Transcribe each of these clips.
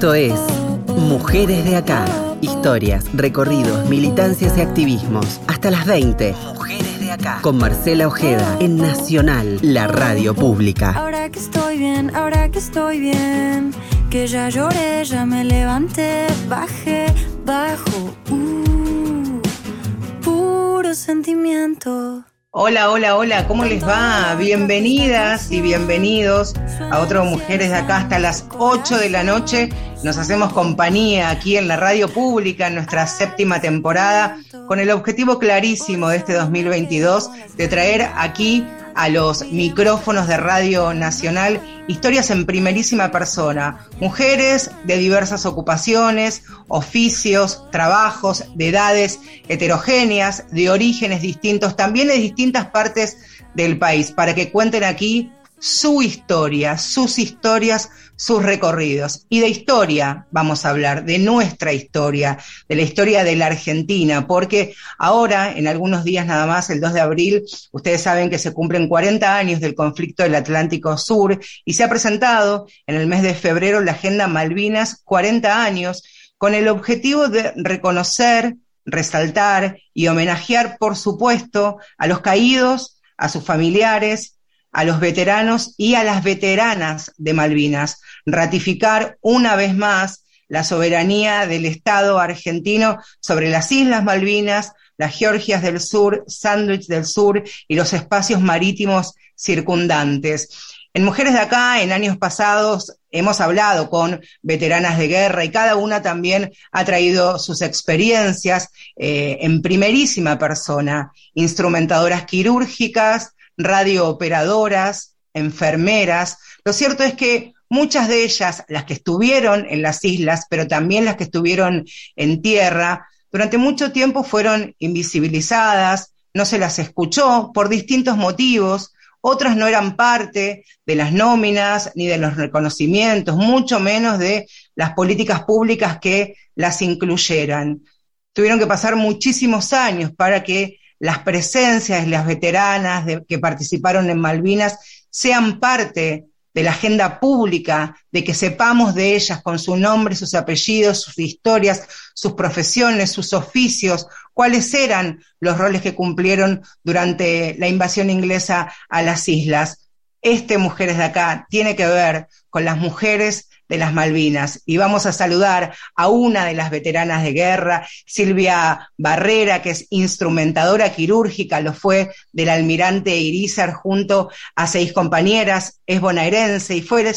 Esto es Mujeres de Acá. Historias, recorridos, militancias y activismos. Hasta las 20. Mujeres de Acá. Con Marcela Ojeda en Nacional, la radio pública. Ahora que estoy bien, ahora que estoy bien. Que ya lloré, ya me levanté, bajé, bajo. Puro sentimiento. Hola, hola, hola, ¿cómo les va? Bienvenidas y bienvenidos a otro Mujeres de Acá hasta las 8 de la noche. Nos hacemos compañía aquí en la radio pública en nuestra séptima temporada con el objetivo clarísimo de este 2022 de traer aquí a los micrófonos de Radio Nacional historias en primerísima persona, mujeres de diversas ocupaciones, oficios, trabajos, de edades heterogéneas, de orígenes distintos, también de distintas partes del país, para que cuenten aquí su historia, sus historias, sus recorridos. Y de historia vamos a hablar, de nuestra historia, de la historia de la Argentina, porque ahora, en algunos días nada más, el 2 de abril, ustedes saben que se cumplen 40 años del conflicto del Atlántico Sur, y se ha presentado en el mes de febrero la Agenda Malvinas 40 años, con el objetivo de reconocer, resaltar y homenajear, por supuesto, a los caídos, a sus familiares, a los veteranos y a las veteranas de Malvinas, ratificar una vez más la soberanía del Estado argentino sobre las Islas Malvinas, las Georgias del Sur, Sandwich del Sur y los espacios marítimos circundantes. En Mujeres de Acá, en años pasados, hemos hablado con veteranas de guerra y cada una también ha traído sus experiencias en primerísima persona, instrumentadoras quirúrgica, radiooperadoras, enfermeras. Lo cierto es que muchas de ellas, las que estuvieron en las islas, pero también las que estuvieron en tierra, durante mucho tiempo fueron invisibilizadas, no se las escuchó por distintos motivos, otras no eran parte de las nóminas ni de los reconocimientos, mucho menos de las políticas públicas que las incluyeran. Tuvieron que pasar muchísimos años para que las presencias de las veteranas que participaron en Malvinas sean parte de la agenda pública, de que sepamos de ellas con su nombre, sus apellidos, sus historias, sus profesiones, sus oficios, cuáles eran los roles que cumplieron durante la invasión inglesa a las islas. Este Mujeres de Acá tiene que ver con las mujeres de las Malvinas, y vamos a saludar a una de las veteranas de guerra, Silvia Barrera, que es instrumentadora quirúrgica, lo fue del Almirante Irizar junto a 6 compañeras, es bonaerense y fue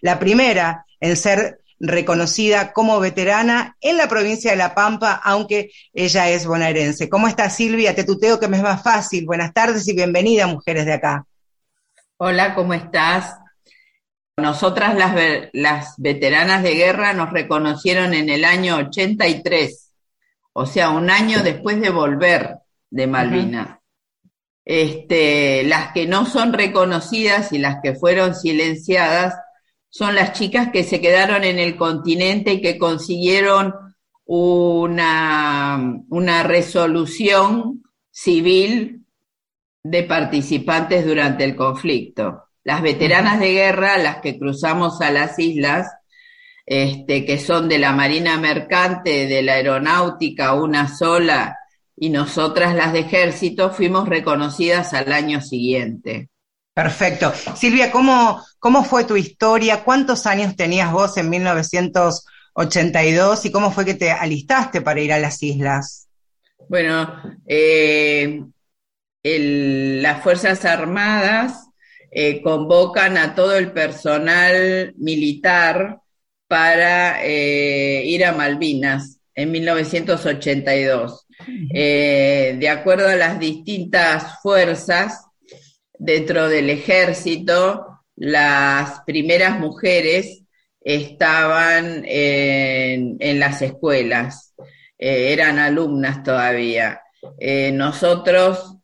la primera en ser reconocida como veterana en la provincia de La Pampa, aunque ella es bonaerense. ¿Cómo estás, Silvia? Te tuteo que me es más fácil. Buenas tardes y bienvenida, Mujeres de Acá. Hola, ¿cómo estás? Nosotras las veteranas de guerra nos reconocieron en el año 83, o sea, un año después de volver de Malvinas. Uh-huh. Las que no son reconocidas y las que fueron silenciadas son las chicas que se quedaron en el continente y que consiguieron una resolución civil de participantes durante el conflicto. Las veteranas de guerra, las que cruzamos a las islas, que son de la marina mercante, de la aeronáutica, una sola, y nosotras las de ejército, fuimos reconocidas al año siguiente. Perfecto. Silvia, ¿cómo fue tu historia? ¿Cuántos años tenías vos en 1982? ¿Y cómo fue que te alistaste para ir a las islas? Bueno, las Fuerzas Armadas convocan a todo el personal militar para ir a Malvinas en 1982. De acuerdo a las distintas fuerzas dentro del ejército, las primeras mujeres estaban en las escuelas, eran alumnas todavía. Nosotros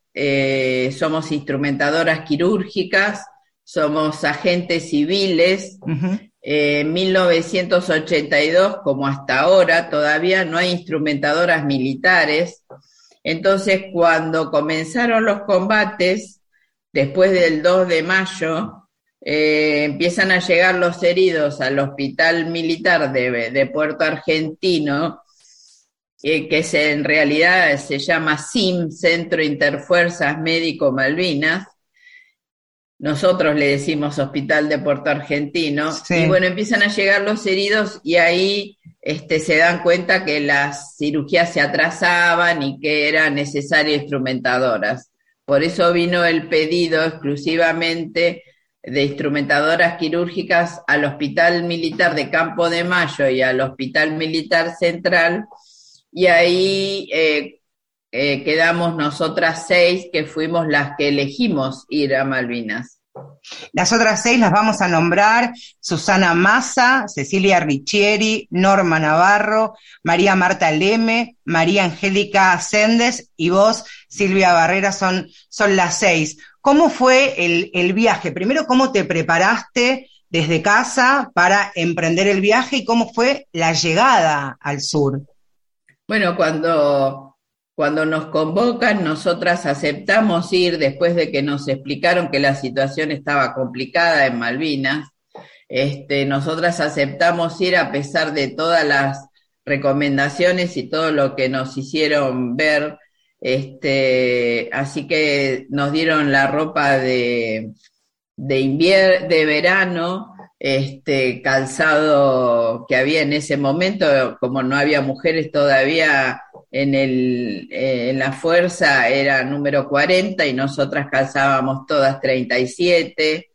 somos instrumentadoras quirúrgicas, somos agentes civiles. Uh-huh. En 1982, como hasta ahora, todavía no hay instrumentadoras militares. Entonces, cuando comenzaron los combates, después del 2 de mayo, Empiezan a llegar los heridos al Hospital Militar de Puerto Argentino, que en realidad se llama CIM, Centro Interfuerzas Médico Malvinas. Nosotros le decimos Hospital de Puerto Argentino. Sí. Y bueno, empiezan a llegar los heridos y ahí se dan cuenta que las cirugías se atrasaban y que era necesario instrumentadoras. Por eso vino el pedido exclusivamente de instrumentadoras quirúrgicas al Hospital Militar de Campo de Mayo y al Hospital Militar Central. Y ahí quedamos nosotras 6 que fuimos las que elegimos ir a Malvinas. Las otras 6 las vamos a nombrar: Susana Massa, Cecilia Ricchieri, Norma Navarro, María Marta Leme, María Angélica Séndez y vos, Silvia Barrera, son las 6. ¿Cómo fue el viaje? Primero, ¿cómo te preparaste desde casa para emprender el viaje y cómo fue la llegada al sur? Bueno, cuando nos convocan, nosotras aceptamos ir después de que nos explicaron que la situación estaba complicada en Malvinas. Nosotras aceptamos ir a pesar de todas las recomendaciones y todo lo que nos hicieron ver. Así que nos dieron la ropa de verano, calzado que había en ese momento, como no había mujeres todavía en la fuerza, era número 40 y nosotras calzábamos todas 37,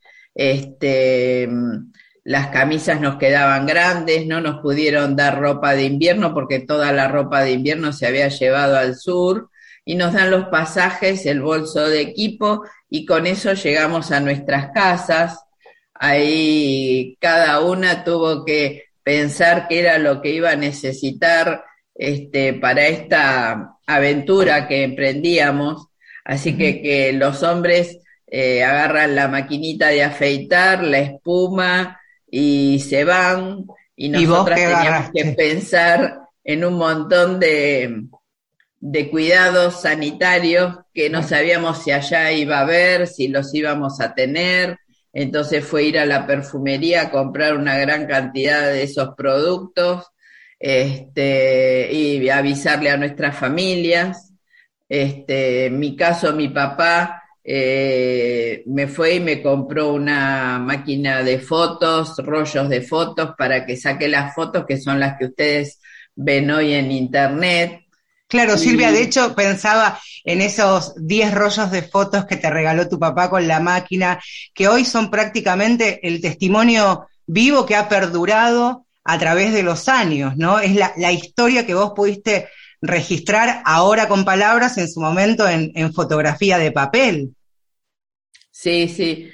las camisas nos quedaban grandes, no nos pudieron dar ropa de invierno porque toda la ropa de invierno se había llevado al sur, y nos dan los pasajes, el bolso de equipo, y con eso llegamos a nuestras casas. Ahí cada una tuvo que pensar qué era lo que iba a necesitar para esta aventura que emprendíamos, así que los hombres agarran la maquinita de afeitar, la espuma, y se van, y nosotras teníamos que pensar en un montón de cuidados sanitarios que no sabíamos si allá iba a haber, si los íbamos a tener. Entonces fue ir a la perfumería a comprar una gran cantidad de esos productos, y avisarle a nuestras familias. En mi caso, mi papá me fue y me compró una máquina de fotos, rollos de fotos, para que saque las fotos que son las que ustedes ven hoy en internet. Claro, Silvia, de hecho pensaba en esos 10 rollos de fotos que te regaló tu papá con la máquina, que hoy son prácticamente el testimonio vivo que ha perdurado a través de los años, ¿no? Es la historia que vos pudiste registrar ahora con palabras, en su momento en fotografía de papel. Sí, sí.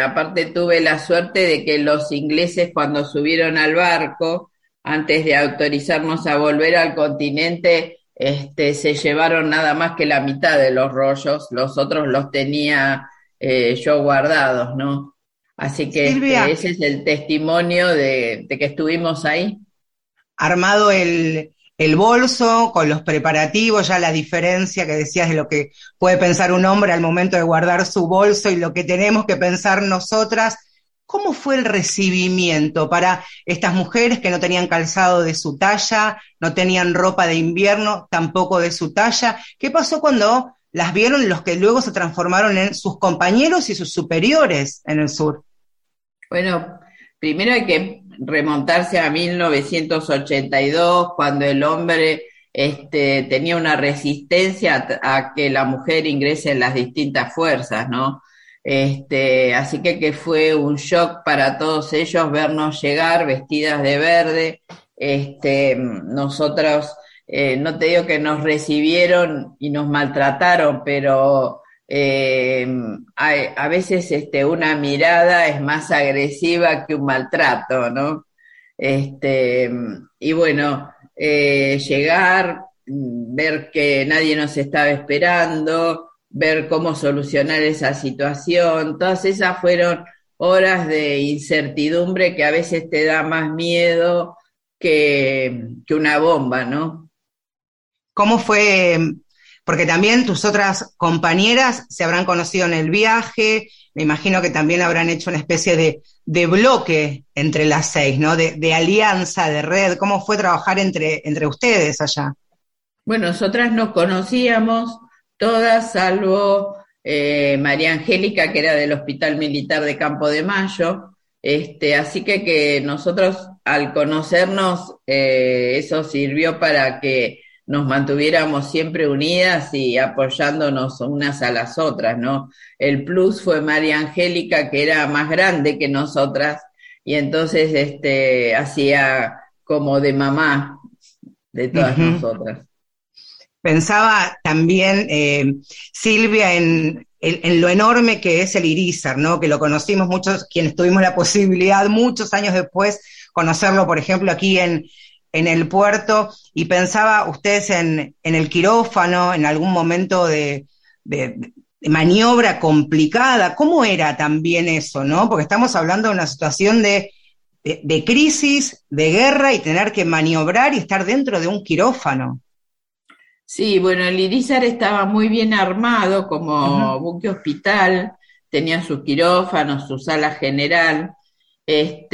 Aparte tuve la suerte de que los ingleses, cuando subieron al barco, antes de autorizarnos a volver al continente, se llevaron nada más que la mitad de los rollos, los otros los tenía yo guardados, ¿no? Así que Silvia, ese es el testimonio de que estuvimos ahí. Armado el bolso, con los preparativos, ya la diferencia que decías de lo que puede pensar un hombre al momento de guardar su bolso y lo que tenemos que pensar nosotras. ¿Cómo fue el recibimiento para estas mujeres que no tenían calzado de su talla, no tenían ropa de invierno, tampoco de su talla? ¿Qué pasó cuando las vieron los que luego se transformaron en sus compañeros y sus superiores en el sur? Bueno, primero hay que remontarse a 1982, cuando el hombre tenía una resistencia a que la mujer ingrese en las distintas fuerzas, ¿no? Así que fue un shock para todos ellos vernos llegar vestidas de verde. Nosotros, no te digo que nos recibieron y nos maltrataron, pero a veces una mirada es más agresiva que un maltrato, ¿no? Y bueno, llegar, ver que nadie nos estaba esperando, ver cómo solucionar esa situación, todas esas fueron horas de incertidumbre que a veces te da más miedo que una bomba, ¿no? ¿Cómo fue Porque también tus otras compañeras se habrán conocido en el viaje, me imagino que también habrán hecho una especie de bloque entre las seis, ¿no? De alianza, de red. ¿Cómo fue trabajar entre ustedes allá? Bueno, nosotras nos conocíamos todas, salvo María Angélica, que era del Hospital Militar de Campo de Mayo. Así que nosotros, al conocernos, eso sirvió para que nos mantuviéramos siempre unidas y apoyándonos unas a las otras, ¿no? El plus fue María Angélica, que era más grande que nosotras, y entonces hacía como de mamá de todas uh-huh. nosotras. Pensaba también, Silvia, en lo enorme que es el Irizar, ¿no? Que lo conocimos muchos, quienes tuvimos la posibilidad muchos años después, conocerlo, por ejemplo, aquí en el puerto, y pensaba ustedes en el quirófano, en algún momento de maniobra complicada. ¿Cómo era también eso, no? Porque estamos hablando de una situación de crisis, de guerra, y tener que maniobrar y estar dentro de un quirófano. Sí, bueno, el Irizar estaba muy bien armado como uh-huh. buque hospital, tenía sus quirófanos, su sala general, El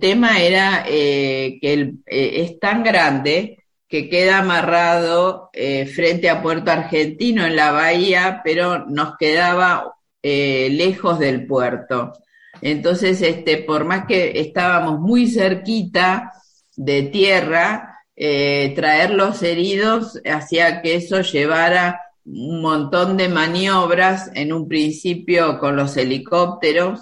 tema era que es tan grande que queda amarrado frente a Puerto Argentino en la bahía, pero nos quedaba lejos del puerto. Entonces, por más que estábamos muy cerquita de tierra, traer los heridos hacía que eso llevara un montón de maniobras, en un principio con los helicópteros,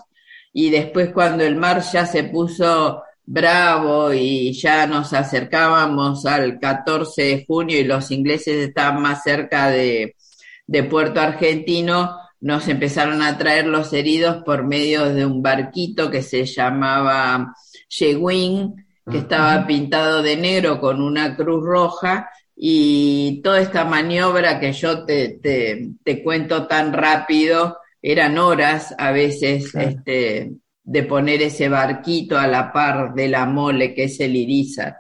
y después cuando el mar ya se puso bravo y ya nos acercábamos al 14 de junio y los ingleses estaban más cerca de Puerto Argentino, nos empezaron a traer los heridos por medio de un barquito que se llamaba Yewin, que uh-huh. estaba pintado de negro con una cruz roja, y toda esta maniobra que yo te cuento tan rápido, eran horas a veces claro. De poner ese barquito a la par de la mole que es el Irizar.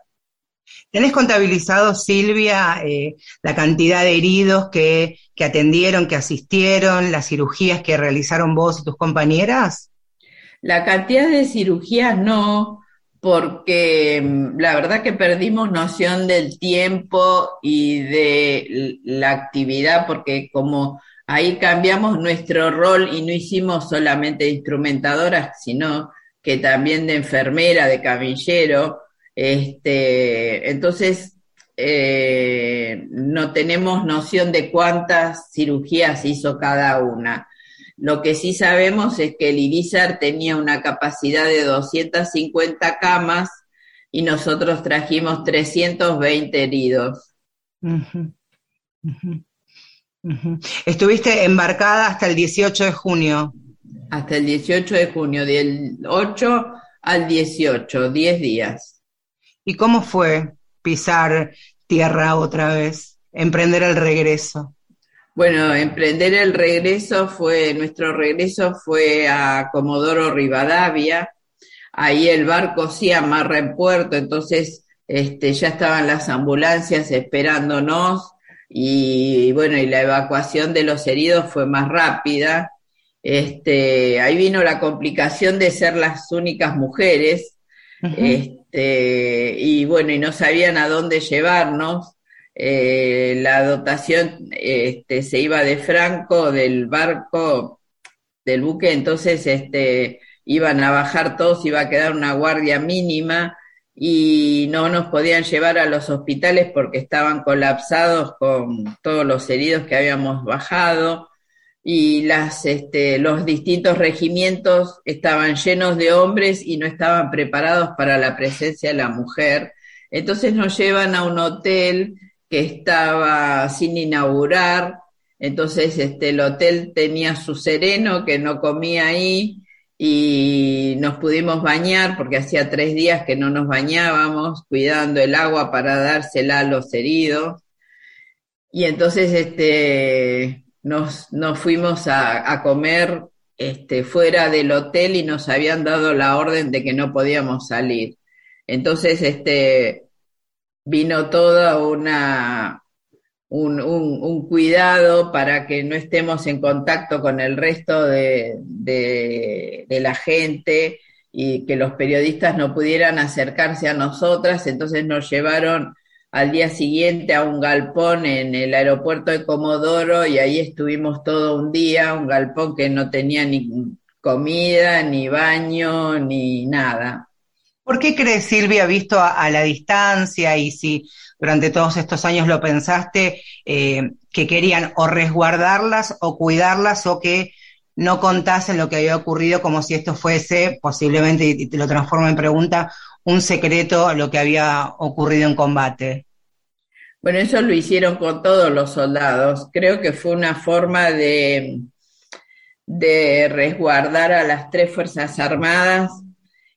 ¿Tenés contabilizado, Silvia, la cantidad de heridos que atendieron, que asistieron, las cirugías que realizaron vos y tus compañeras? La cantidad de cirugías no, porque la verdad que perdimos noción del tiempo y de la actividad, porque como ahí cambiamos nuestro rol y no hicimos solamente instrumentadoras, sino que también de enfermera, de camillero. Entonces, no tenemos noción de cuántas cirugías hizo cada una. Lo que sí sabemos es que el Irizar tenía una capacidad de 250 camas y nosotros trajimos 320 heridos. Uh-huh. Uh-huh. Uh-huh. Estuviste embarcada hasta el 18 de junio. Hasta el 18 de junio, del 8 al 18, 10 días. ¿Y cómo fue pisar tierra otra vez, emprender el regreso? Bueno, nuestro regreso fue a Comodoro Rivadavia. Ahí el barco sí amarra en puerto, entonces ya estaban las ambulancias esperándonos. Y bueno, y la evacuación de los heridos fue más rápida. Ahí vino la complicación de ser las únicas mujeres, uh-huh. Y bueno, y no sabían a dónde llevarnos. La dotación se iba de franco del barco, del buque, entonces iban a bajar todos, iba a quedar una guardia mínima, y no nos podían llevar a los hospitales porque estaban colapsados con todos los heridos que habíamos bajado, y los distintos regimientos estaban llenos de hombres y no estaban preparados para la presencia de la mujer. Entonces nos llevan a un hotel que estaba sin inaugurar, entonces el hotel tenía su sereno que no comía ahí, y nos pudimos bañar porque hacía 3 días que no nos bañábamos, cuidando el agua para dársela a los heridos. Y entonces nos fuimos a comer fuera del hotel, y nos habían dado la orden de que no podíamos salir. Entonces vino toda una un cuidado para que no estemos en contacto con el resto de la gente y que los periodistas no pudieran acercarse a nosotras, entonces nos llevaron al día siguiente a un galpón en el aeropuerto de Comodoro y ahí estuvimos todo un día, un galpón que no tenía ni comida, ni baño, ni nada. ¿Por qué crees, Silvia, visto a la distancia y si durante todos estos años lo pensaste, que querían o resguardarlas o cuidarlas o que no contasen lo que había ocurrido como si esto fuese, posiblemente, y te lo transformo en pregunta, un secreto a lo que había ocurrido en combate? Bueno, eso lo hicieron con todos los soldados. Creo que fue una forma de resguardar a las tres Fuerzas Armadas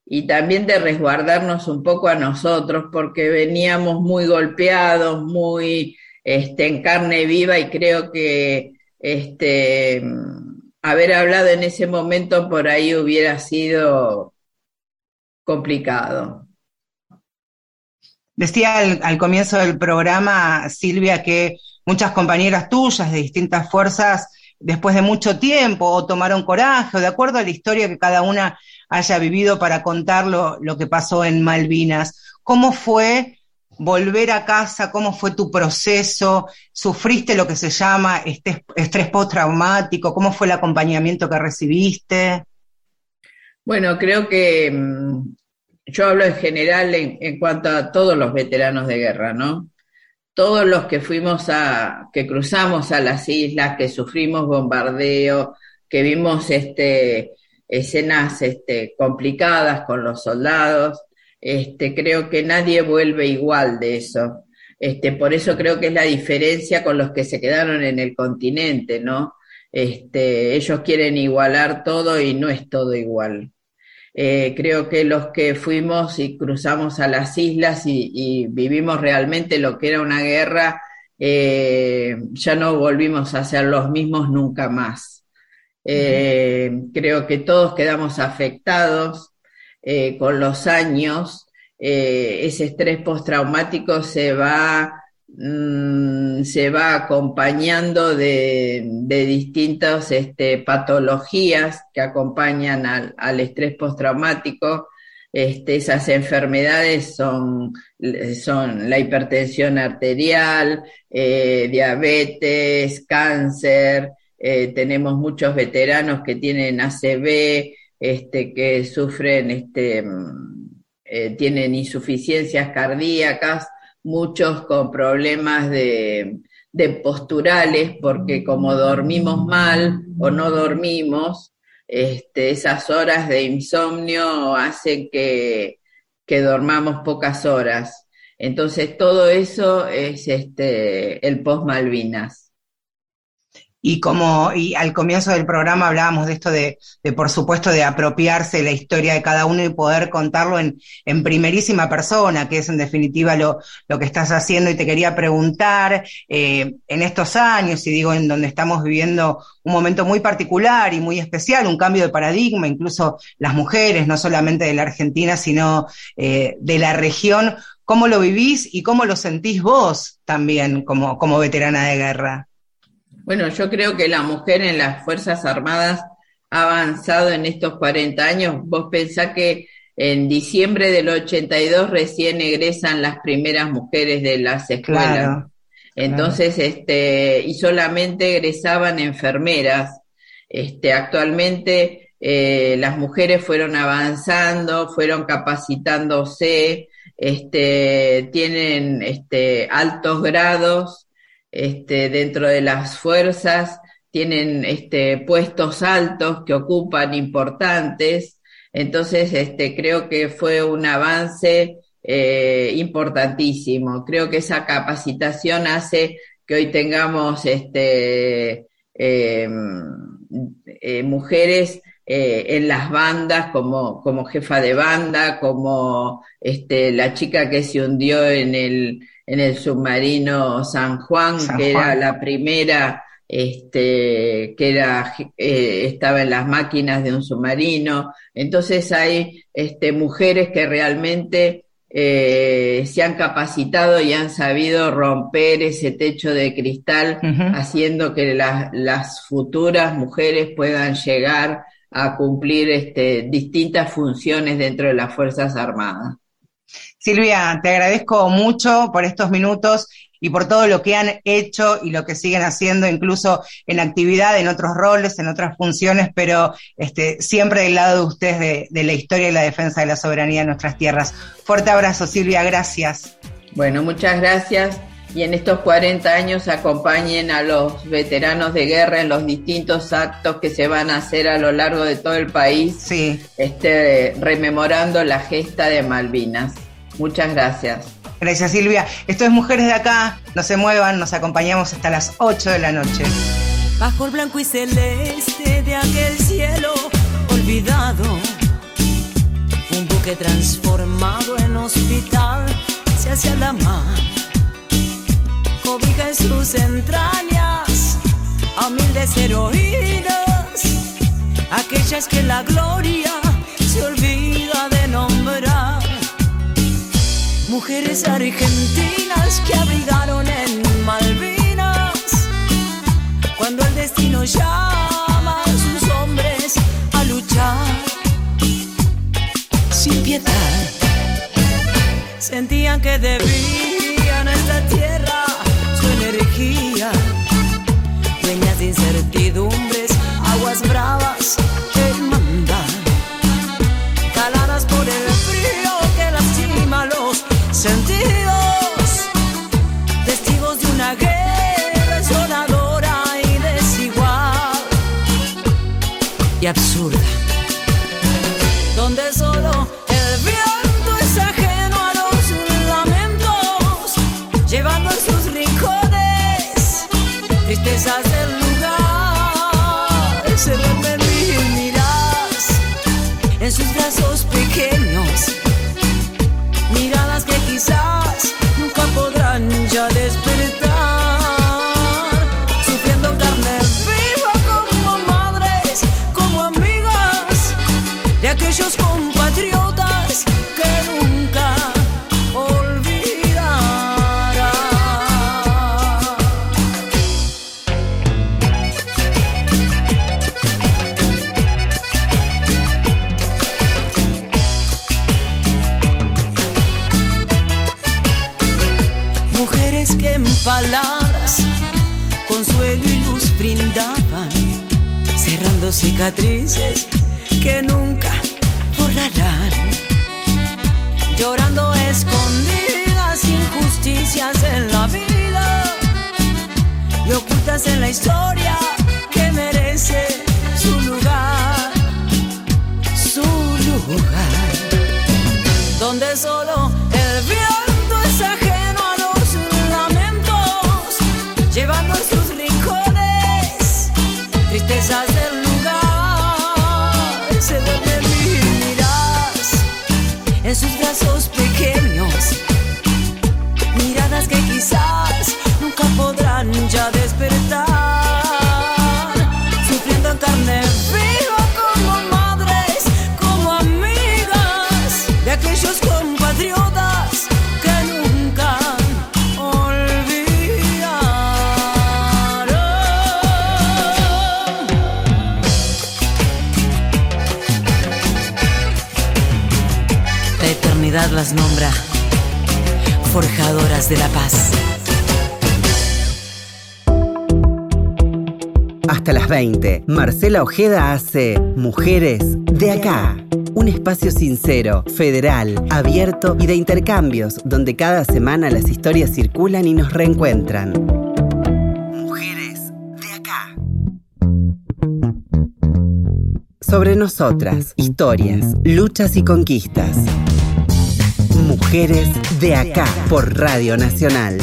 y también de resguardarnos un poco a nosotros, porque veníamos muy golpeados, muy en carne viva, y creo que haber hablado en ese momento por ahí hubiera sido complicado. Decía al comienzo del programa, Silvia, que muchas compañeras tuyas de distintas fuerzas, después de mucho tiempo, o tomaron coraje, o de acuerdo a la historia que cada una haya vivido para contar lo que pasó en Malvinas. ¿Cómo fue volver a casa? ¿Cómo fue tu proceso? ¿Sufriste lo que se llama estrés postraumático? ¿Cómo fue el acompañamiento que recibiste? Bueno, creo que yo hablo en general en cuanto a todos los veteranos de guerra, ¿no? Todos los que que cruzamos a las islas, que sufrimos bombardeo, que vimos escenas complicadas con los soldados, creo que nadie vuelve igual de eso. Por eso creo que es la diferencia con los que se quedaron en el continente, ¿no? Ellos quieren igualar todo y no es todo igual. Creo que los que fuimos y cruzamos a las islas y vivimos realmente lo que era una guerra, ya no volvimos a ser los mismos nunca más. Creo que todos quedamos afectados con los años, ese estrés postraumático se va acompañando de distintas patologías que acompañan al estrés postraumático. Esas enfermedades son la hipertensión arterial, diabetes, cáncer. Tenemos muchos veteranos que tienen ACV, que sufren, tienen insuficiencias cardíacas, muchos con problemas de posturales, porque como dormimos mal o no dormimos, esas horas de insomnio hacen que dormamos pocas horas. Entonces todo eso es el post-Malvinas. Y al comienzo del programa hablábamos de esto de por supuesto, de apropiarse la historia de cada uno y poder contarlo en primerísima persona, que es en definitiva lo que estás haciendo. Y te quería preguntar, en estos años, y digo en donde estamos viviendo un momento muy particular y muy especial, un cambio de paradigma, incluso las mujeres, no solamente de la Argentina, sino de la región, ¿cómo lo vivís y cómo lo sentís vos también como veterana de guerra? Bueno, yo creo que la mujer en las Fuerzas Armadas ha avanzado en estos 40 años. Vos pensás que en diciembre del 82 recién egresan las primeras mujeres de las escuelas. Claro, entonces, claro. Y solamente egresaban enfermeras. Actualmente las mujeres fueron avanzando, fueron capacitándose, tienen altos grados. Dentro de las fuerzas tienen puestos altos que ocupan importantes, entonces creo que fue un avance importantísimo. Creo que esa capacitación hace que hoy tengamos mujeres en las bandas, como jefa de banda, como la chica que se hundió en el submarino San Juan, que era la primera, que era estaba en las máquinas de un submarino. Entonces hay mujeres que realmente se han capacitado y han sabido romper ese techo de cristal, uh-huh, haciendo que las futuras mujeres puedan llegar a cumplir distintas funciones dentro de las Fuerzas Armadas. Silvia, te agradezco mucho por estos minutos y por todo lo que han hecho y lo que siguen haciendo, incluso en actividad, en otros roles, en otras funciones, pero siempre del lado de ustedes, de la historia y la defensa de la soberanía de nuestras tierras. Fuerte abrazo, Silvia, gracias. Bueno, muchas gracias, y en estos 40 años acompañen a los veteranos de guerra en los distintos actos que se van a hacer a lo largo de todo el país, sí, rememorando la gesta de Malvinas. Muchas gracias. Gracias, Silvia. Esto es Mujeres de Acá. No se muevan, nos acompañamos hasta las 8 de la noche. Bajo el blanco y celeste de aquel cielo olvidado, un buque transformado en hospital se hacia la mar. Cobija en sus entrañas a miles de heroínas, aquellas que la gloria se olvida de nombrar. Mujeres argentinas que abrigaron en Malvinas, cuando el destino llama a sus hombres a luchar sin piedad. Sentían que debían a esta tierra su energía, dueñas de incertidumbres, aguas bravas del mandar, caladas por el frío que lastima los sentidos, testigos de una guerra desoladora y desigual y absurda, donde solo el viento es ajeno a los lamentos, llevando en sus rincones tristezas del lugar. Se vuelven miradas en sus brazos pequeños, miradas que quizás nunca podrán ya despertar, sufriendo carne viva como madres, como amigas de aquellos compatriotas que nunca palabras, consuelo y luz brindaban, cerrando cicatrices que nunca borrarán, llorando escondidas injusticias en la vida y ocultas en la historia que merece su lugar, su lugar, donde solo el viento es ajeno, llevando en sus rincones tristezas del lugar. Se duermen miradas en sus brazos pequeños, miradas que quizás nunca podrán ya despertar, sufriendo en carne viva como madres, como amigas de aquellos compatriotas que nunca las nombra forjadoras de la paz. Hasta las 20, Marcela Ojeda hace Mujeres de Acá. Un espacio sincero, federal, abierto y de intercambios, donde cada semana las historias circulan y nos reencuentran. Mujeres de Acá. Sobre nosotras, historias, luchas y conquistas. Mujeres de Acá, por Radio Nacional.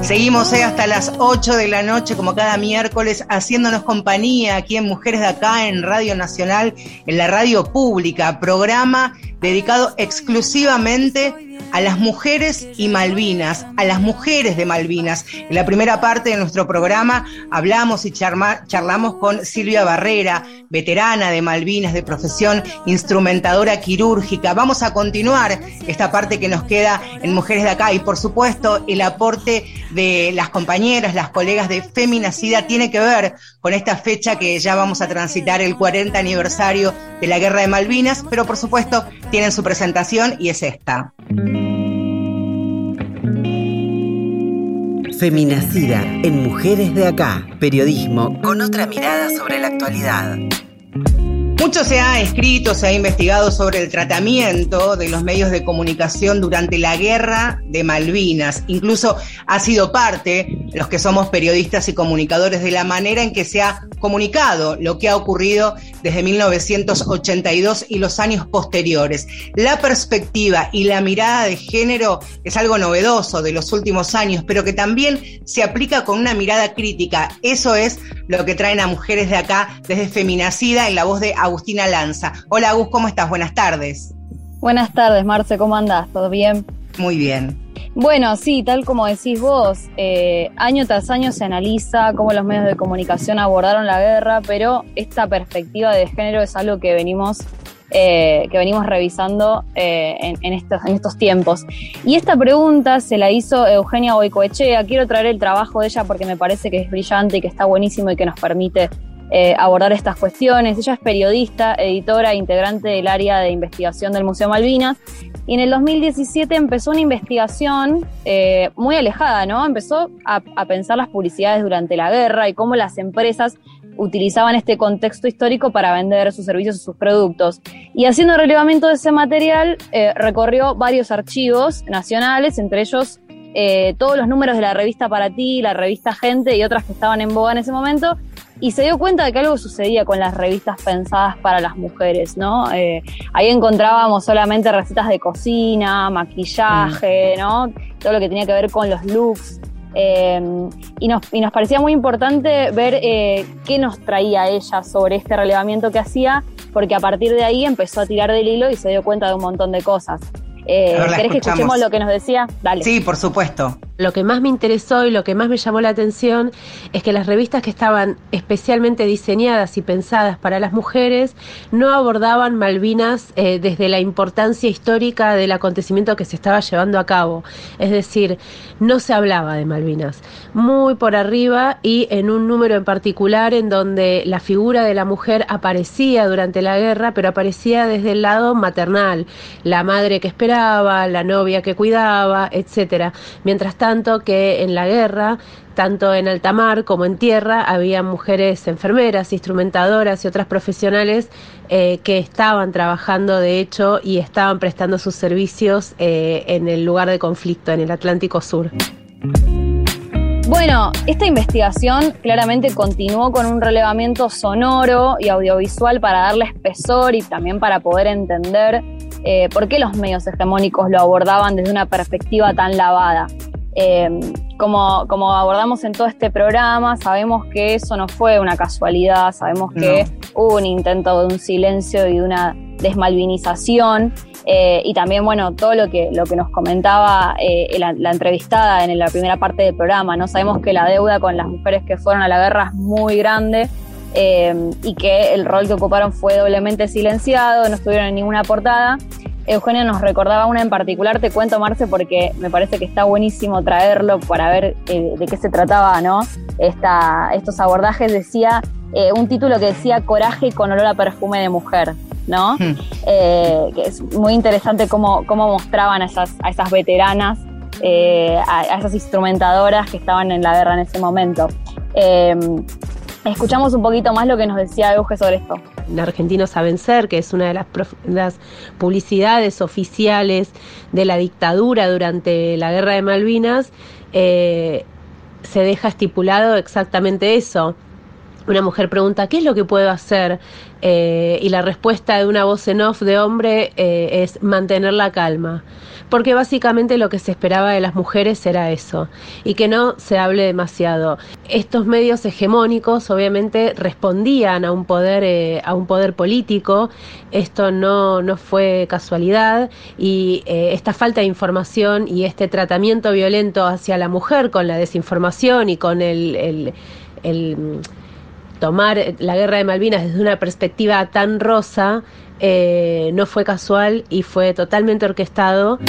Seguimos hasta las 8 de la noche, como cada miércoles, haciéndonos compañía aquí en Mujeres de Acá, en Radio Nacional, en la radio pública, programa dedicado exclusivamente a las mujeres y Malvinas, a las mujeres de Malvinas. En la primera parte de nuestro programa hablamos y charlamos con Silvia Barrera, veterana de Malvinas, de profesión instrumentadora quirúrgica. Vamos a continuar esta parte que nos queda en Mujeres de Acá y, por supuesto, el aporte de las compañeras, las colegas de Feminacida tiene que ver con esta fecha que ya vamos a transitar, el 40 aniversario de la Guerra de Malvinas, pero por supuesto tienen su presentación y es esta. Feminacida en Mujeres de Acá, periodismo con otra mirada sobre la actualidad. Mucho se ha escrito, se ha investigado sobre el tratamiento de los medios de comunicación durante la Guerra de Malvinas. Incluso ha sido parte, los que somos periodistas y comunicadores, de la manera en que se ha comunicado lo que ha ocurrido desde 1982 y los años posteriores. La perspectiva y la mirada de género es algo novedoso de los últimos años, pero que también se aplica con una mirada crítica. Eso es lo que traen a Mujeres de Acá desde Feminacida en la voz de Agustina Lanza. Hola, Agus, ¿cómo estás? Buenas tardes. Buenas tardes, Marce, ¿cómo andás? ¿Todo bien? Muy bien. Bueno, sí, tal como decís vos, año tras año se analiza cómo los medios de comunicación abordaron la guerra, pero esta perspectiva de género es algo que venimos revisando en estos tiempos. Y esta pregunta se la hizo Eugenia Goicoechea. Quiero traer el trabajo de ella porque me parece que es brillante y que está buenísimo y que nos permite abordar estas cuestiones. Ella es periodista, editora e integrante del área de investigación del Museo Malvinas, y en el 2017 empezó una investigación muy alejada, ¿no? Empezó a pensar las publicidades durante la guerra y cómo las empresas utilizaban este contexto histórico para vender sus servicios o sus productos. Y haciendo relevamiento de ese material, recorrió varios archivos nacionales, entre ellos todos los números de la revista Para Ti, la revista Gente y otras que estaban en boga en ese momento, y se dio cuenta de que algo sucedía con las revistas pensadas para las mujeres, ¿no? Ahí encontrábamos solamente recetas de cocina, maquillaje, ¿no? Todo lo que tenía que ver con los looks. Y nos parecía muy importante ver qué nos traía ella sobre este relevamiento que hacía, porque a partir de ahí empezó a tirar del hilo y se dio cuenta de un montón de cosas. ¿Querés que escuchemos lo que nos decía? Dale. Sí, por supuesto. Lo que más me interesó y lo que más me llamó la atención es que las revistas que estaban especialmente diseñadas y pensadas para las mujeres no abordaban Malvinas desde la importancia histórica del acontecimiento que se estaba llevando a cabo. Es decir, no se hablaba de Malvinas, muy por arriba y en un número en particular en donde la figura de la mujer aparecía durante la guerra, pero aparecía desde el lado maternal, la madre que esperaba, la novia que cuidaba, etcétera. Mientras tanto que en la guerra, tanto en alta mar como en tierra, había mujeres enfermeras, instrumentadoras y otras profesionales que estaban trabajando de hecho y estaban prestando sus servicios en el lugar de conflicto, en el Atlántico Sur. Bueno, esta investigación claramente continuó con un relevamiento sonoro y audiovisual para darle espesor y también para poder entender por qué los medios hegemónicos lo abordaban desde una perspectiva tan lavada. Como abordamos en todo este programa, sabemos que eso no fue una casualidad, sabemos que hubo un intento de un silencio y de una desmalvinización. Y también, bueno, todo lo que nos comentaba la entrevistada en la primera parte del programa, ¿no? Sabemos que la deuda con las mujeres que fueron a la guerra es muy grande y que el rol que ocuparon fue doblemente silenciado, no estuvieron en ninguna portada. Eugenia nos recordaba una en particular, te cuento, Marce, porque me parece que está buenísimo traerlo para ver de qué se trataba, ¿no? Estos abordajes, decía un título que decía Coraje con olor a perfume de mujer, ¿no? Que es muy interesante cómo mostraban a esas veteranas, a esas instrumentadoras que estaban en la guerra en ese momento. Escuchamos un poquito más lo que nos decía Euge sobre esto. Argentinos a vencer, que es una de las publicidades oficiales de la dictadura durante la Guerra de Malvinas, se deja estipulado exactamente eso. Una mujer pregunta, ¿qué es lo que puedo hacer? Y la respuesta de una voz en off de hombre es mantener la calma. Porque básicamente lo que se esperaba de las mujeres era eso. Y que no se hable demasiado. Estos medios hegemónicos obviamente respondían a un poder político. Esto no fue casualidad. Y esta falta de información y este tratamiento violento hacia la mujer con la desinformación y con el tomar la guerra de Malvinas desde una perspectiva tan rosa no fue casual y fue totalmente orquestado.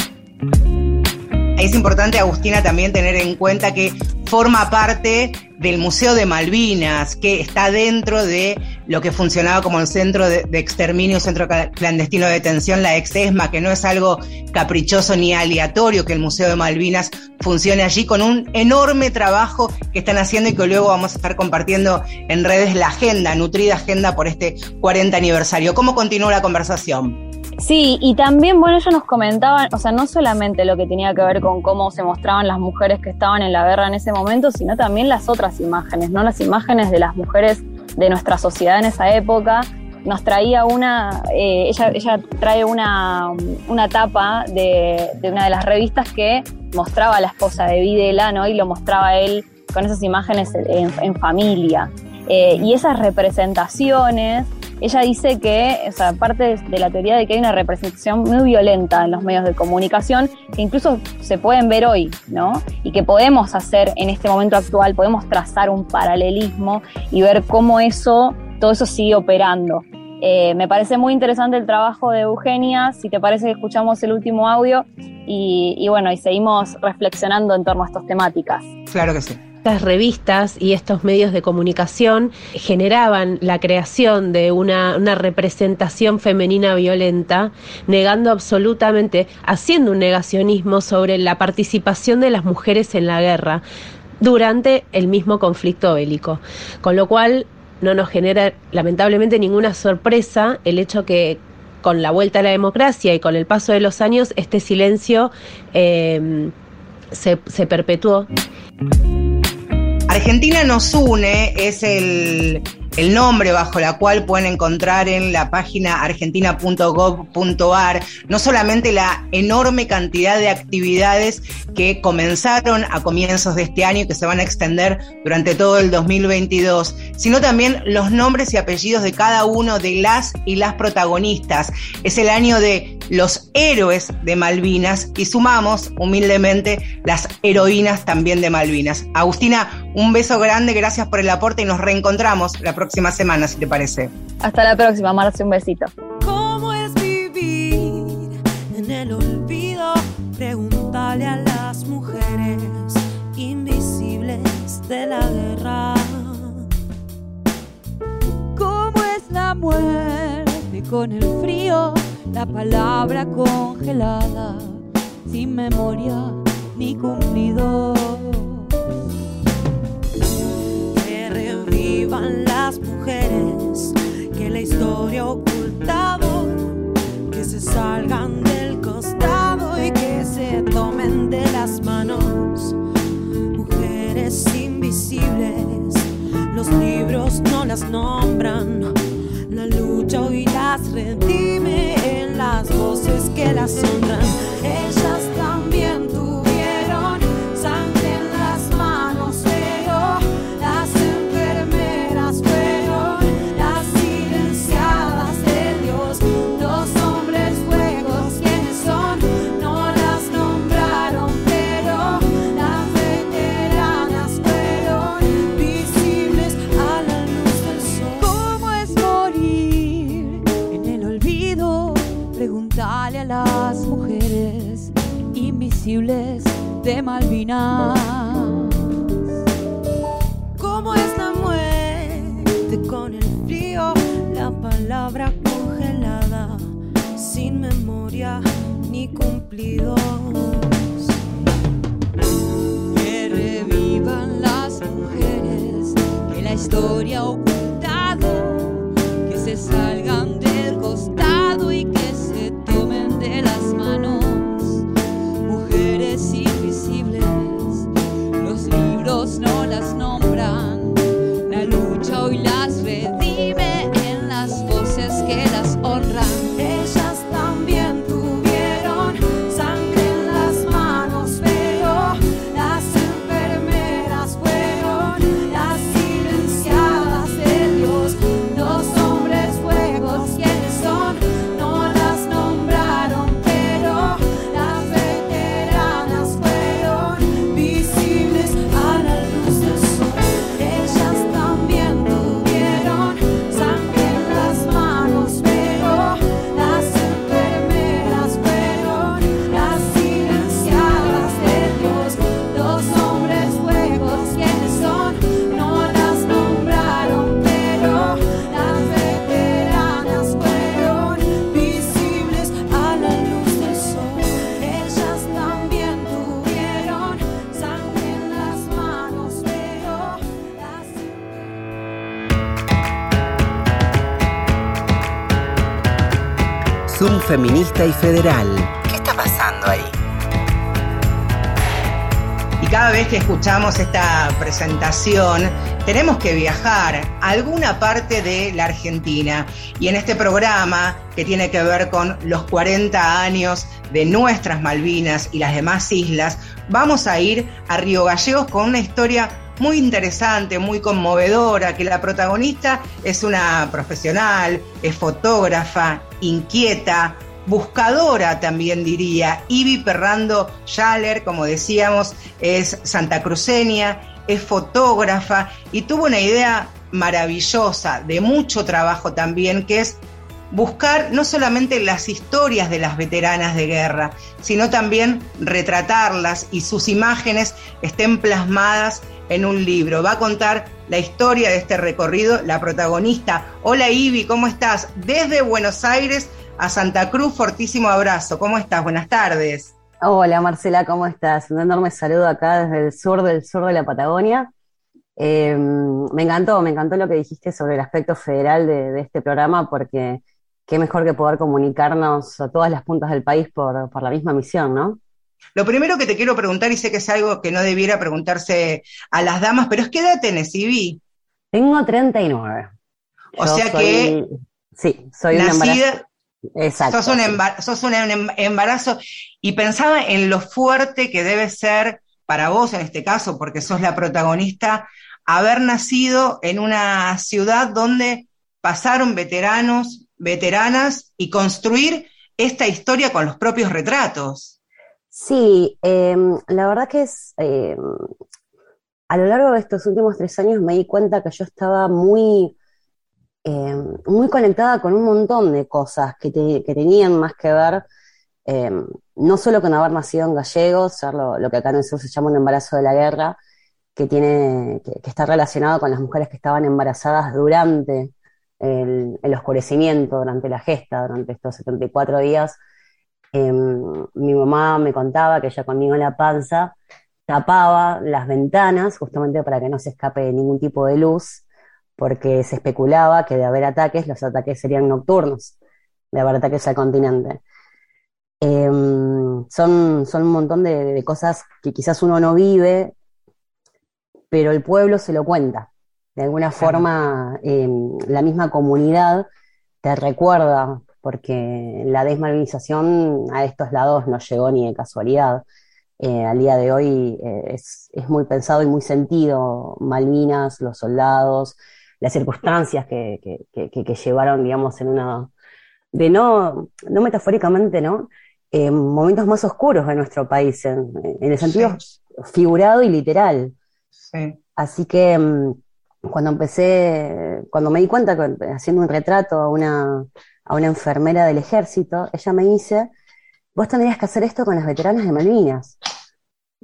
Es importante, Agustina, también tener en cuenta que forma parte del Museo de Malvinas, que está dentro de lo que funcionaba como el centro de exterminio, centro clandestino de detención, la Ex-ESMA, que no es algo caprichoso ni aleatorio que el Museo de Malvinas funcione allí, con un enorme trabajo que están haciendo y que luego vamos a estar compartiendo en redes la agenda, nutrida agenda por este 40 aniversario. ¿Cómo continúa la conversación? Sí, y también, bueno, ellos nos comentaban, o sea, no solamente lo que tenía que ver con cómo se mostraban las mujeres que estaban en la guerra en ese momento, sino también las otras imágenes, ¿no? Las imágenes de las mujeres de nuestra sociedad en esa época. Nos traía ella trae una tapa de una de las revistas que mostraba a la esposa de Videla, ¿no? Y lo mostraba él con esas imágenes en familia. Y esas representaciones. Ella dice que, o sea, parte de la teoría de que hay una representación muy violenta en los medios de comunicación, que incluso se pueden ver hoy, ¿no? Y que podemos hacer en este momento actual, podemos trazar un paralelismo y ver cómo todo eso sigue operando. Me parece muy interesante el trabajo de Eugenia. Si te parece, que escuchamos el último audio y bueno, y seguimos reflexionando en torno a estas temáticas. Claro que sí. Estas revistas y estos medios de comunicación generaban la creación de una representación femenina violenta, negando absolutamente, haciendo un negacionismo sobre la participación de las mujeres en la guerra durante el mismo conflicto bélico. Con lo cual no nos genera lamentablemente ninguna sorpresa el hecho que con la vuelta a la democracia y con el paso de los años este silencio se perpetuó. Argentina nos une es el nombre bajo la cual pueden encontrar en la página argentina.gov.ar no solamente la enorme cantidad de actividades que comenzaron a comienzos de este año y que se van a extender durante todo el 2022, sino también los nombres y apellidos de cada uno de las y las protagonistas. Es el año de los héroes de Malvinas y sumamos humildemente las heroínas también de Malvinas. Agustina, un beso grande, gracias por el aporte y nos reencontramos la próxima semana, si te parece. Hasta la próxima, Marce, un besito. ¿Cómo es vivir en el olvido? Pregúntale a las mujeres invisibles de la guerra. ¿Cómo es la muerte con el frío? La palabra congelada, sin memoria ni cumplidos. Que revivan las mujeres que la historia ocultaba, que se salgan del costado y que se tomen de las manos. Mujeres invisibles, los libros no las nombran. La lucha hoy las redime en las voces que las honran. Ellas también tuvieron sangre en las manos, pero las enfermeras fueron las silenciadas de Dios. Los hombres huecos, ¿quiénes son? No las nombraron, pero las veteranas fueron visibles a la luz del sol. ¿Cómo es morir en el olvido? Preguntale a las mujeres invisibles de Malvinas. ¿Cómo es la muerte con el frío? La palabra congelada, sin memoria ni cumplidos. Que revivan las mujeres que la historia ha ocultado, que se salgan del costado y que se tomen de las manos. Mujeres invisibles, los libros no las nombran, la lucha hoy la Zoom feminista y federal. ¿Qué está pasando ahí? Y cada vez que escuchamos esta presentación, tenemos que viajar a alguna parte de la Argentina. Y en este programa, que tiene que ver con los 40 años de nuestras Malvinas y las demás islas, vamos a ir a Río Gallegos con una historia muy interesante, muy conmovedora, que la protagonista es una profesional, es fotógrafa, inquieta, buscadora también diría. Ivi Ferrando Schaller, como decíamos, es santacruceña, es fotógrafa y tuvo una idea maravillosa, de mucho trabajo también, que es buscar no solamente las historias de las veteranas de guerra, sino también retratarlas y sus imágenes estén plasmadas en un libro. Va a contar la historia de este recorrido la protagonista. Hola Ivi, ¿cómo estás? Desde Buenos Aires a Santa Cruz, fortísimo abrazo. ¿Cómo estás? Buenas tardes. Hola Marcela, ¿cómo estás? Un enorme saludo acá desde el sur de la Patagonia. Me encantó lo que dijiste sobre el aspecto federal de este programa, porque qué mejor que poder comunicarnos a todas las puntas del país por la misma misión, ¿no? Lo primero que te quiero preguntar, y sé que es algo que no debiera preguntarse a las damas, pero es ¿qué edad tenés, Ivi? Tengo 39. O sea que... Sí, soy una embarazada. Exacto. Sos un embarazo. Y pensaba en lo fuerte que debe ser para vos, en este caso, porque sos la protagonista, haber nacido en una ciudad donde pasaron veteranos, veteranas, y construir esta historia con los propios retratos. Sí, la verdad que es, a lo largo de estos últimos 3 años me di cuenta que yo estaba muy conectada con un montón de cosas que tenían más que ver, no solo con haber nacido en Gallegos, ser lo que acá en el sur se llama un embarazo de la guerra, que está relacionado con las mujeres que estaban embarazadas durante el oscurecimiento, durante la gesta, durante estos 74 días, mi mamá me contaba que ella conmigo en la panza tapaba las ventanas justamente para que no se escape ningún tipo de luz, porque se especulaba que de haber ataques, los ataques serían nocturnos, de haber ataques al continente. Son un montón de cosas que quizás uno no vive, pero el pueblo se lo cuenta. De alguna forma, la misma comunidad te recuerda, porque la desmalvinización a estos lados no llegó ni de casualidad. Al día de hoy es muy pensado y muy sentido Malvinas, los soldados, las circunstancias que llevaron, digamos, en una... de no metafóricamente, ¿no? Momentos más oscuros de nuestro país, en el sentido figurado y literal. Sí. Así que cuando me di cuenta, haciendo un retrato a una enfermera del ejército, ella me dice, vos tendrías que hacer esto con las veteranas de Malvinas.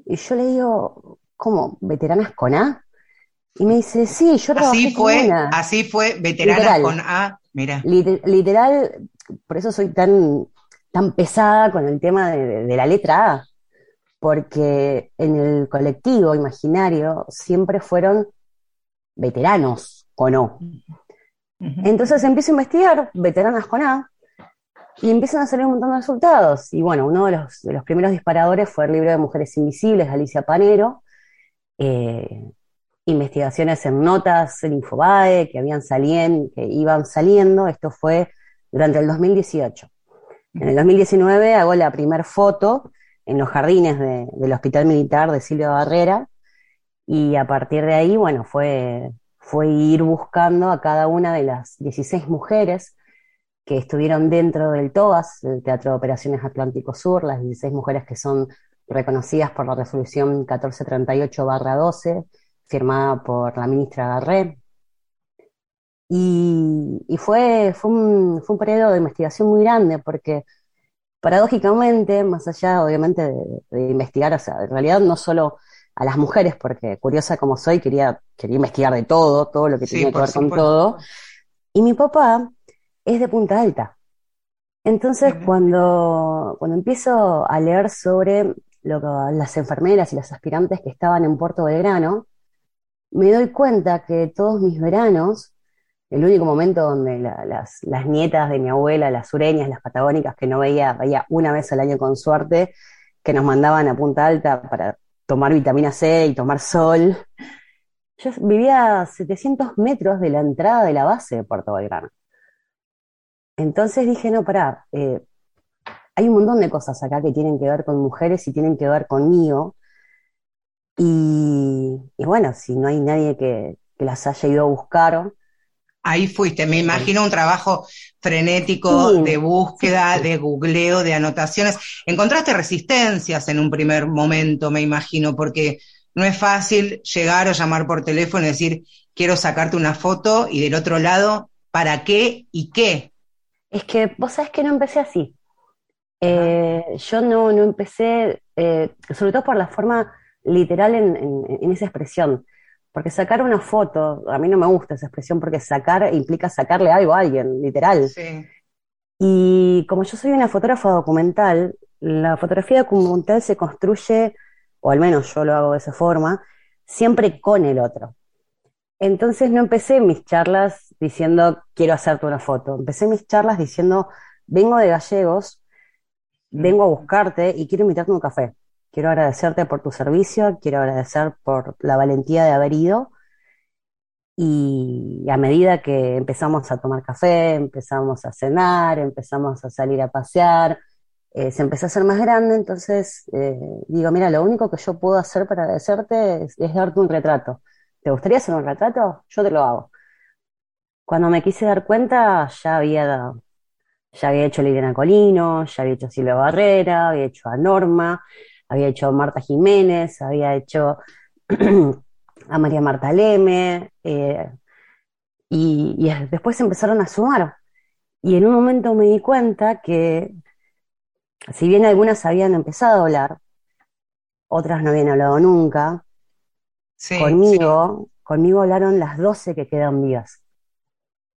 Y yo le digo, ¿cómo? ¿Veteranas con A? Y me dice, sí, yo trabajé con una. Así fue, veteranas literal, con A, mira. Literal, por eso soy tan pesada con el tema de la letra A, porque en el colectivo imaginario siempre fueron veteranos con O. Entonces empiezo a investigar veteranas con A y empiezan a salir un montón de resultados. Y bueno, uno de los primeros disparadores fue el libro de Mujeres Invisibles, de Alicia Panero, investigaciones en notas, en Infobae, que iban saliendo. Esto fue durante el 2018. En el 2019 hago la primera foto en los jardines del Hospital Militar de Silvia Barrera, y a partir de ahí, bueno, fue ir buscando a cada una de las 16 mujeres que estuvieron dentro del TOAS, el Teatro de Operaciones Atlántico Sur, las 16 mujeres que son reconocidas por la resolución 1438/12, firmada por la ministra Garré. Y fue un periodo de investigación muy grande, porque paradójicamente, más allá obviamente de investigar, o sea, en realidad no solo a las mujeres, porque curiosa como soy, quería investigar de todo lo que tenía que ver con todo, y mi papá es de Punta Alta, entonces cuando empiezo a leer sobre las enfermeras y las aspirantes que estaban en Puerto Belgrano, me doy cuenta que todos mis veranos El único momento donde las nietas de mi abuela, las sureñas, las patagónicas, que no veía una vez al año con suerte, que nos mandaban a Punta Alta para tomar vitamina C y tomar sol. Yo vivía a 700 metros de la entrada de la base de Puerto Belgrano. Entonces dije, no, pará, hay un montón de cosas acá que tienen que ver con mujeres y tienen que ver conmigo. Y bueno, si no hay nadie que las haya ido a buscar... Ahí fuiste, me imagino un trabajo frenético, sí, de búsqueda, sí, de googleo, de anotaciones. Encontraste resistencias en un primer momento, me imagino, porque no es fácil llegar o llamar por teléfono y decir, quiero sacarte una foto, y del otro lado, ¿para qué y qué? Es que vos sabés que no empecé así. Yo no empecé, sobre todo por la forma literal en esa expresión. Porque sacar una foto, a mí no me gusta esa expresión, porque sacar implica sacarle algo a alguien, literal. Sí. Y como yo soy una fotógrafa documental, la fotografía documental se construye, o al menos yo lo hago de esa forma, siempre con el otro. Entonces no empecé mis charlas diciendo, quiero hacerte una foto. Empecé mis charlas diciendo, vengo de Gallegos, vengo a buscarte y quiero invitarte a un café. Quiero agradecerte por tu servicio, quiero agradecer por la valentía de haber ido. Y a medida que empezamos a tomar café, empezamos a cenar, empezamos a salir a pasear, se empezó a hacer más grande, entonces digo, mira, lo único que yo puedo hacer para agradecerte es darte un retrato. ¿Te gustaría hacer un retrato? Yo te lo hago. Cuando me quise dar cuenta, ya había hecho Liliana Colino, ya había hecho Silvia Barrera, había hecho a Norma... Había hecho a Marta Jiménez, había hecho a María Marta Leme, y después empezaron a sumar. Y en un momento me di cuenta que, si bien algunas habían empezado a hablar, otras no habían hablado nunca. Sí, conmigo hablaron las 12 que quedan vivas.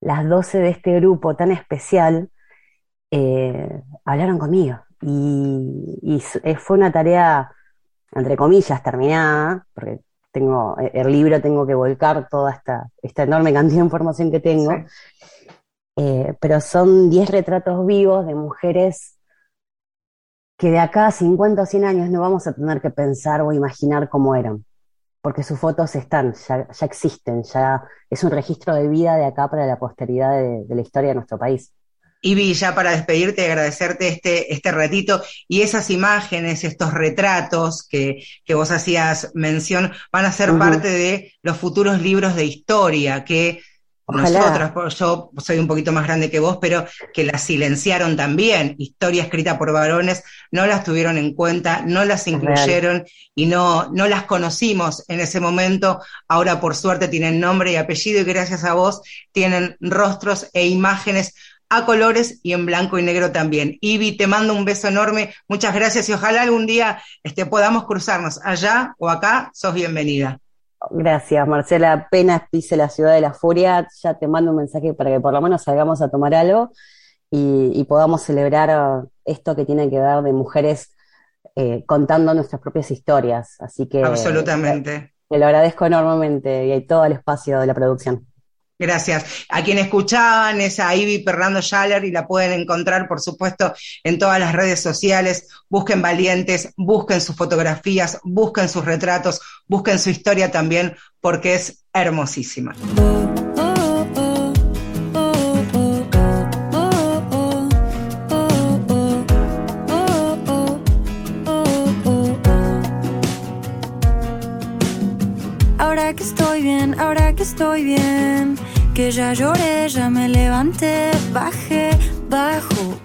Las 12 de este grupo tan especial hablaron conmigo. Y fue una tarea, entre comillas, terminada, porque tengo el libro, tengo que volcar toda esta enorme cantidad de información que tengo, sí. Pero son 10 retratos vivos de mujeres que de acá a 50 o 100 años no vamos a tener que pensar o imaginar cómo eran, porque sus fotos están, ya existen, ya es un registro de vida de acá para la posteridad de la historia de nuestro país. Ivi, ya para despedirte, agradecerte este ratito y esas imágenes, estos retratos que vos hacías mención, van a ser parte de los futuros libros de historia que Ojalá. Nosotros, yo soy un poquito más grande que vos, pero que las silenciaron también, historia escrita por varones, no las tuvieron en cuenta, no las incluyeron y no las conocimos en ese momento. Ahora por suerte tienen nombre y apellido y gracias a vos tienen rostros e imágenes a colores y en blanco y negro también. Ivi, te mando un beso enorme, muchas gracias y ojalá algún día podamos cruzarnos allá o acá, sos bienvenida. Gracias, Marcela, apenas pise la ciudad de la furia, ya te mando un mensaje para que por lo menos salgamos a tomar algo y podamos celebrar esto que tiene que ver de mujeres contando nuestras propias historias, así que... Absolutamente. Te lo agradezco enormemente y hay todo el espacio de la producción. Gracias. A quien escuchaban es a Ivi Ferrando Schaller y la pueden encontrar, por supuesto, en todas las redes sociales. Busquen Valientes, busquen sus fotografías, busquen sus retratos, busquen su historia también, porque es hermosísima. Ahora que estoy bien, ahora que estoy bien, que ya lloré, ya me levanté, bajé, bajo,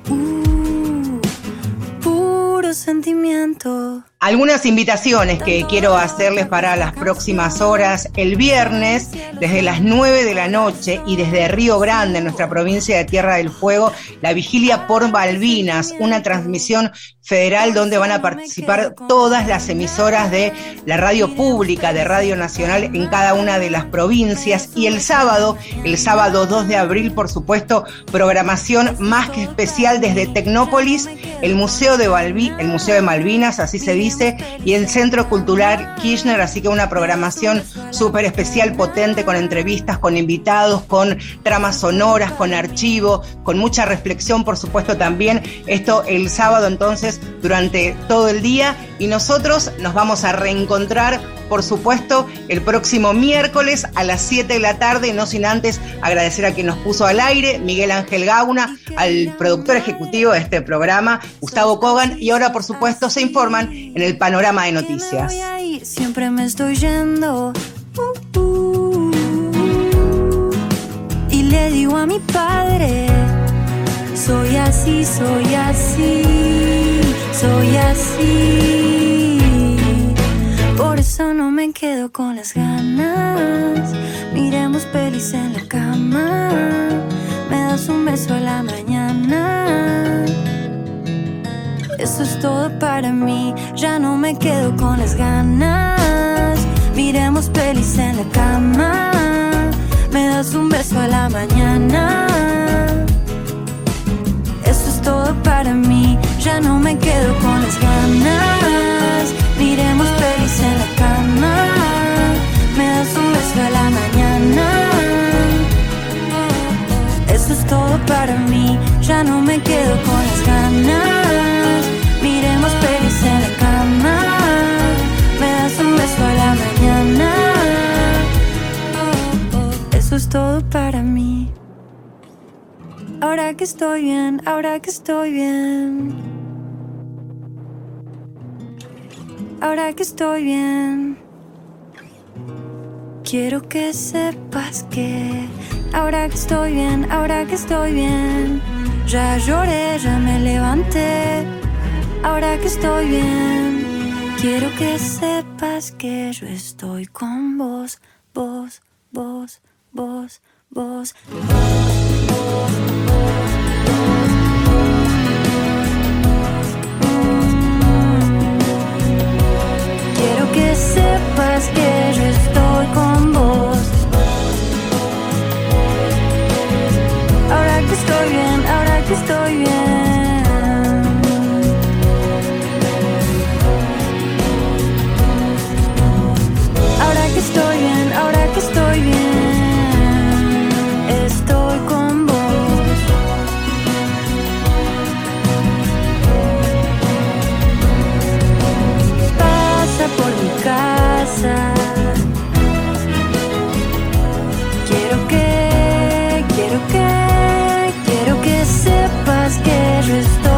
puro sentimiento. Algunas invitaciones que quiero hacerles para las próximas horas. El viernes, desde las 9 de la noche y desde Río Grande, nuestra provincia de Tierra del Fuego, la vigilia por Malvinas, una transmisión federal donde van a participar todas las emisoras de la radio pública, de Radio Nacional, en cada una de las provincias. Y el sábado 2 de abril, por supuesto, programación más que especial desde Tecnópolis, el Museo de Malvinas, así se dice, dice, y el Centro Cultural Kirchner, así que una programación súper especial, potente, con entrevistas, con invitados, con tramas sonoras, con archivo, con mucha reflexión, por supuesto, también. Esto el sábado, entonces, durante todo el día, y nosotros nos vamos a reencontrar, por supuesto, el próximo miércoles a las 7 de la tarde, no sin antes agradecer a quien nos puso al aire, Miguel Ángel Gauna, al productor ejecutivo de este programa, Gustavo Kogan, y ahora, por supuesto, se informan en el panorama de noticias. Siempre me estoy yendo y le digo a mi padre, soy así, soy así, soy así. Por eso no me quedo con las ganas. Miremos pelis en la cama. Me das un beso a la mañana. Eso es todo para mí. Ya no me quedo con las ganas. Miremos pelis en la cama. Me das un beso a la mañana. Eso es todo para mí. Ya no me quedo con las ganas. Miremos pelis en la cama. Me das un beso a la mañana. Eso es todo para mí. Ya no me quedo con las ganas. Miremos pelis en la cama. Me das un beso a la mañana. Eso es todo para mí. Ahora que estoy bien, ahora que estoy bien. Ahora que estoy bien, quiero que sepas que ahora que estoy bien, ahora que estoy bien. Ya lloré, ya me levanté. Ahora que estoy bien, quiero que sepas que yo estoy con vos, vos, vos, vos, vos, vos. Quiero que sepas que yo estoy con vos. Ahora que estoy bien, ahora que estoy bien. Ahora que estoy bien, ahora que estoy bien. Estoy con vos. Quiero que sepas que yo estoy.